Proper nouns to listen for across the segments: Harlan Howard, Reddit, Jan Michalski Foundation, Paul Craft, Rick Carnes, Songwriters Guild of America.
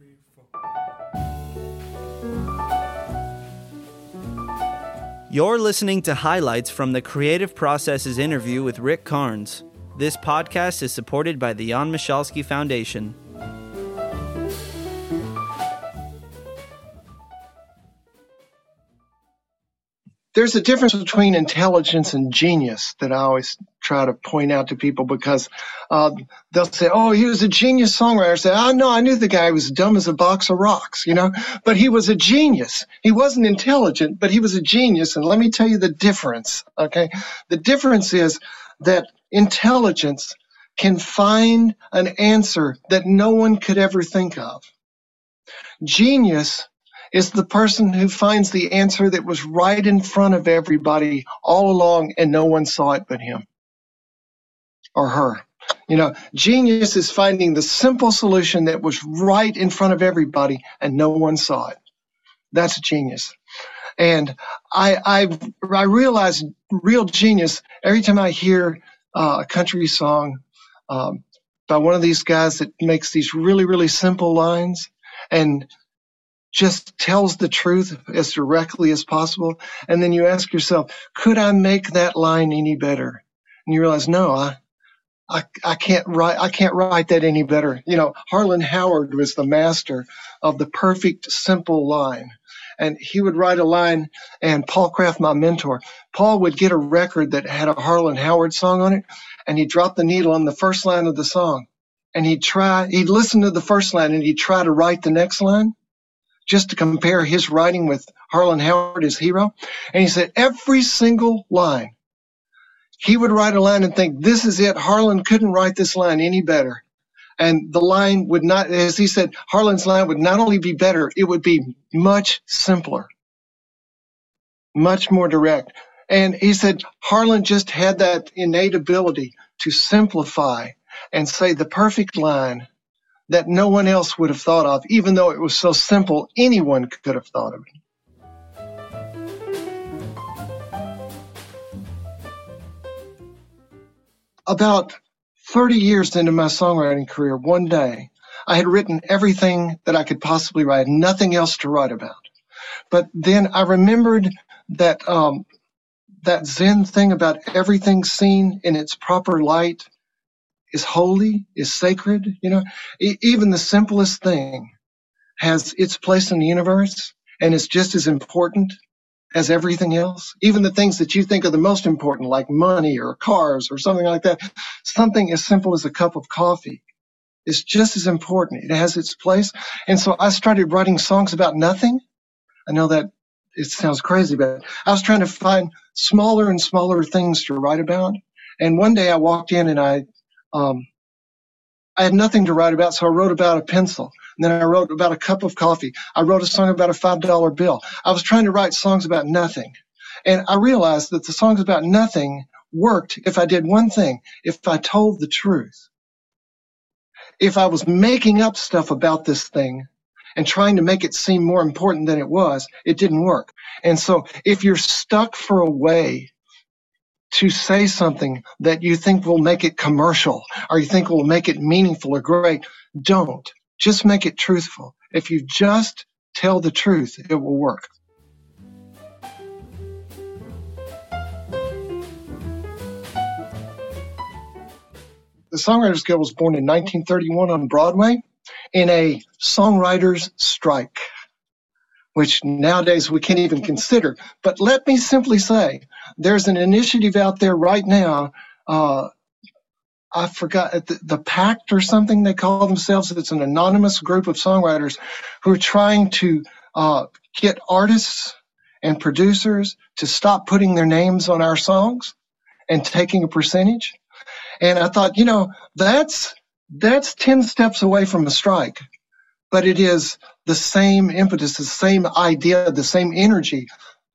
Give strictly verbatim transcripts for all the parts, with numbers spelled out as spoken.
three, four. You're listening to highlights from the Creative Processes interview with Rick Carnes. This podcast is supported by the Jan Michalski Foundation. There's a difference between intelligence and genius that I always try to point out to people, because uh, they'll say, oh, he was a genius songwriter. I say, oh, no, I knew the guy was dumb as a box of rocks, you know, but he was a genius. He wasn't intelligent, but he was a genius. And let me tell you the difference, okay? The difference is that intelligence can find an answer that no one could ever think of. Genius is the person who finds the answer that was right in front of everybody all along, and no one saw it but him or her. You know, genius is finding the simple solution that was right in front of everybody, and no one saw it. That's genius. And I I, I realize real genius every time I hear uh, a country song um, by one of these guys that makes these really, really simple lines and just tells the truth as directly as possible. And then you ask yourself, could I make that line any better? And you realize, no, I, I, I can't write, I can't write that any better. You know, Harlan Howard was the master of the perfect, simple line. And he would write a line, and Paul Craft, my mentor, Paul would get a record that had a Harlan Howard song on it, and he'd drop the needle on the first line of the song. And he'd try, he'd listen to the first line, and he'd try to write the next line, just to compare his writing with Harlan Howard, his hero. And he said, every single line, he would write a line and think, this is it. Harlan couldn't write this line any better. And the line would not, as he said, Harlan's line would not only be better, it would be much simpler, much more direct. And he said, Harlan just had that innate ability to simplify and say the perfect line that no one else would have thought of, even though it was so simple, anyone could have thought of it. About thirty years into my songwriting career, one day, I had written everything that I could possibly write, nothing else to write about. But then I remembered that um, that Zen thing about everything seen in its proper light is holy, is sacred. You know, e- even the simplest thing has its place in the universe and is just as important as everything else. Even the things that you think are the most important, like money or cars or something like that, something as simple as a cup of coffee is just as important. It has its place. And so I started writing songs about nothing. I know that it sounds crazy, but I was trying to find smaller and smaller things to write about. And one day I walked in and I Um, I had nothing to write about, so I wrote about a pencil. And then I wrote about a cup of coffee. I wrote a song about a five dollar bill. I was trying to write songs about nothing. And I realized that the songs about nothing worked if I did one thing, if I told the truth. If I was making up stuff about this thing and trying to make it seem more important than it was, it didn't work. And so if you're stuck for a way to say something that you think will make it commercial or you think will make it meaningful or great, don't. Just make it truthful. If you just tell the truth, it will work. The Songwriters Guild was born in nineteen thirty-one on Broadway in a songwriters strike, which nowadays we can't even consider. But let me simply say, there's an initiative out there right now. Uh, I forgot, the, the Pact or something they call themselves. It's an anonymous group of songwriters who are trying to uh, get artists and producers to stop putting their names on our songs and taking a percentage. And I thought, you know, that's that's ten steps away from a strike. But it is the same impetus, the same idea, the same energy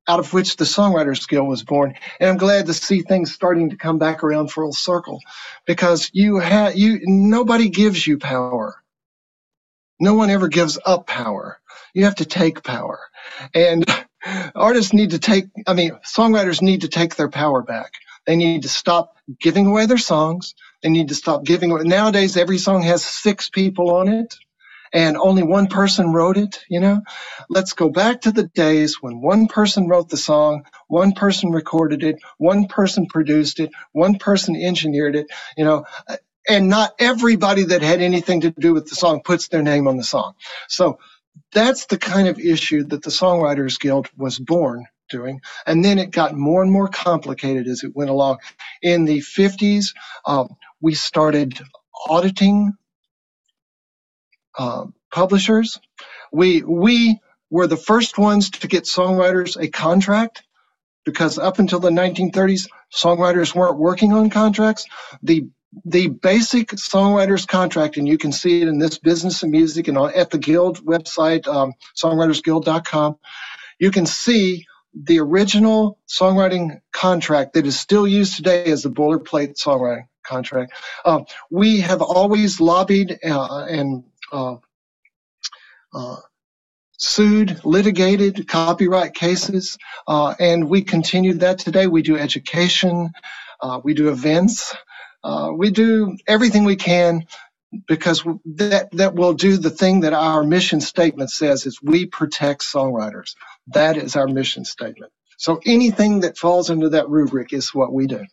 out of which the Songwriters Guild was born. And I'm glad to see things starting to come back around full circle, because you have, you, nobody gives you power. No one ever gives up power. You have to take power. And artists need to take, I mean, songwriters need to take their power back. They need to stop giving away their songs. They need to stop giving away. Nowadays, every song has six people on it. and only one person wrote it, you know? Let's go back to the days when one person wrote the song, one person recorded it, one person produced it, one person engineered it, you know, and not everybody that had anything to do with the song puts their name on the song. So that's the kind of issue that the Songwriters Guild was born doing. And then it got more and more complicated as it went along. In the fifties, um, we started auditing Uh, publishers. We, we were the first ones to get songwriters a contract, because up until the nineteen thirties, songwriters weren't working on contracts. The, the basic songwriters contract, and you can see it in This Business of Music and at the Guild website, um, songwriters guild dot com, you can see the original songwriting contract that is still used today as the boilerplate songwriting contract. Uh, we have always lobbied uh, and Uh, uh, sued, litigated copyright cases, uh, and we continue that today. We do education, uh, we do events, uh, we do everything we can, because that, that will do the thing that our mission statement says is we protect songwriters. That is our mission statement. So anything that falls under that rubric is what we do.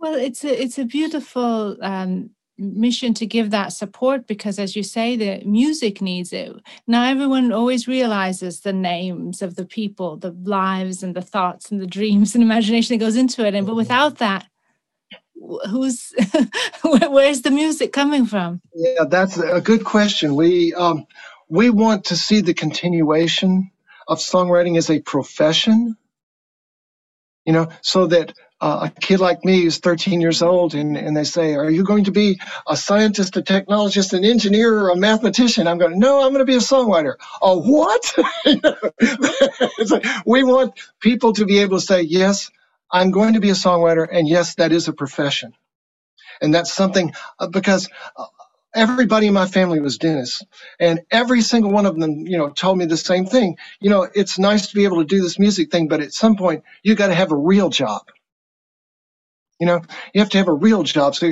Well, it's a, it's a beautiful um mission to give that support, because as you say, the music needs it. Now everyone always realizes the names of the people, the lives and the thoughts and the dreams and imagination that goes into it, and but without that, who's where's the music coming from? Yeah, that's a good question. We um we want to see the continuation of songwriting as a profession, you know, so that Uh, a kid like me who's thirteen years old, and, and they say, are you going to be a scientist, a technologist, an engineer, or a mathematician? I'm going, no, I'm going to be a songwriter. Oh, what? It's like, we want people to be able to say, yes, I'm going to be a songwriter, and yes, that is a profession. And that's something, uh, because uh, everybody in my family was dentists, and every single one of them, you know, told me the same thing. You know, it's nice to be able to do this music thing, but at some point, you got to have a real job. You know, you have to have a real job. So,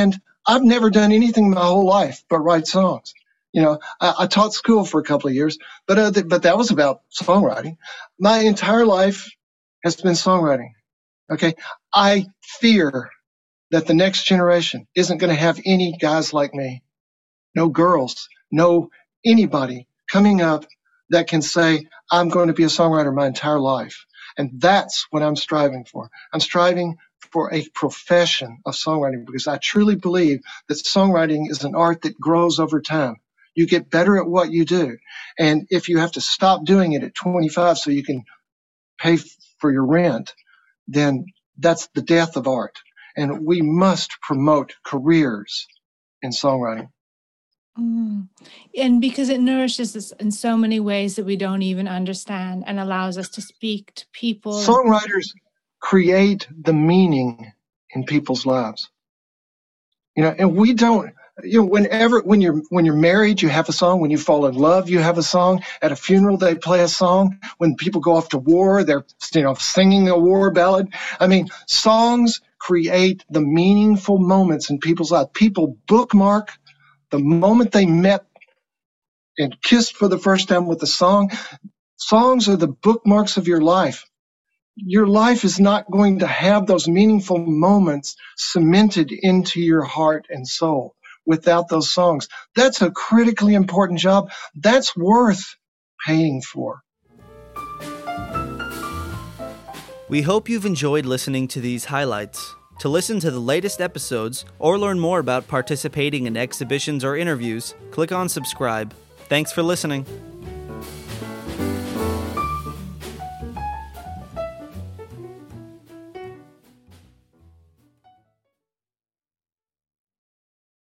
and I've never done anything my whole life but write songs. You know, I, I taught school for a couple of years, but uh, th but that was about songwriting. My entire life has been songwriting. Okay, I fear that the next generation isn't going to have any guys like me, no girls, no anybody coming up that can say, I'm going to be a songwriter my entire life. And that's what I'm striving for. I'm striving for a profession of songwriting, because I truly believe that songwriting is an art that grows over time. You get better at what you do. And if you have to stop doing it at twenty-five so you can pay for your rent, then that's the death of art. And we must promote careers in songwriting. Mm. And because it nourishes us in so many ways that we don't even understand, and allows us to speak to people. Songwriters create the meaning in people's lives. You know, and we don't, you know, whenever, when you're, when you're married, you have a song. When you fall in love, you have a song. At a funeral, they play a song. When people go off to war, they're, you know, singing a war ballad. I mean, songs create the meaningful moments in people's lives. People bookmark the moment they met and kissed for the first time with a song. Songs are the bookmarks of your life. Your life is not going to have those meaningful moments cemented into your heart and soul without those songs. That's a critically important job. That's worth paying for. We hope you've enjoyed listening to these highlights. To listen to the latest episodes or learn more about participating in exhibitions or interviews, click on subscribe. Thanks for listening.